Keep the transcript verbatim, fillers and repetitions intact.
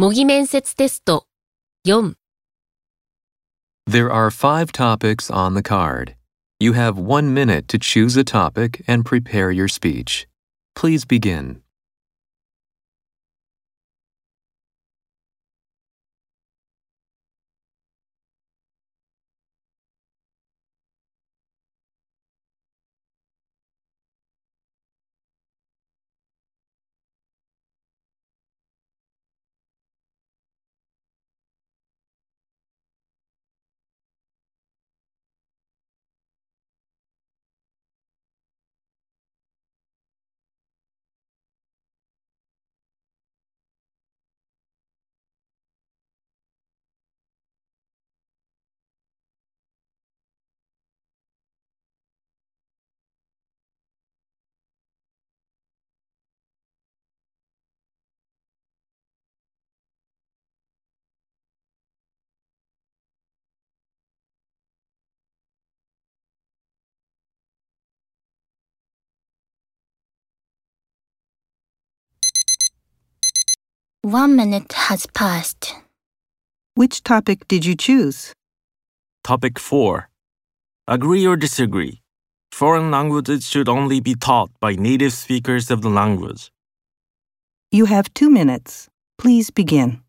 模擬面接テストよん There are five topics on the card. You have one minute to choose a topic and prepare your speech. Please begin. One minute has passed. Which topic did you choose? Topic four. Agree or disagree? Foreign languages should only be taught by native speakers of the language. You have two minutes. Please begin.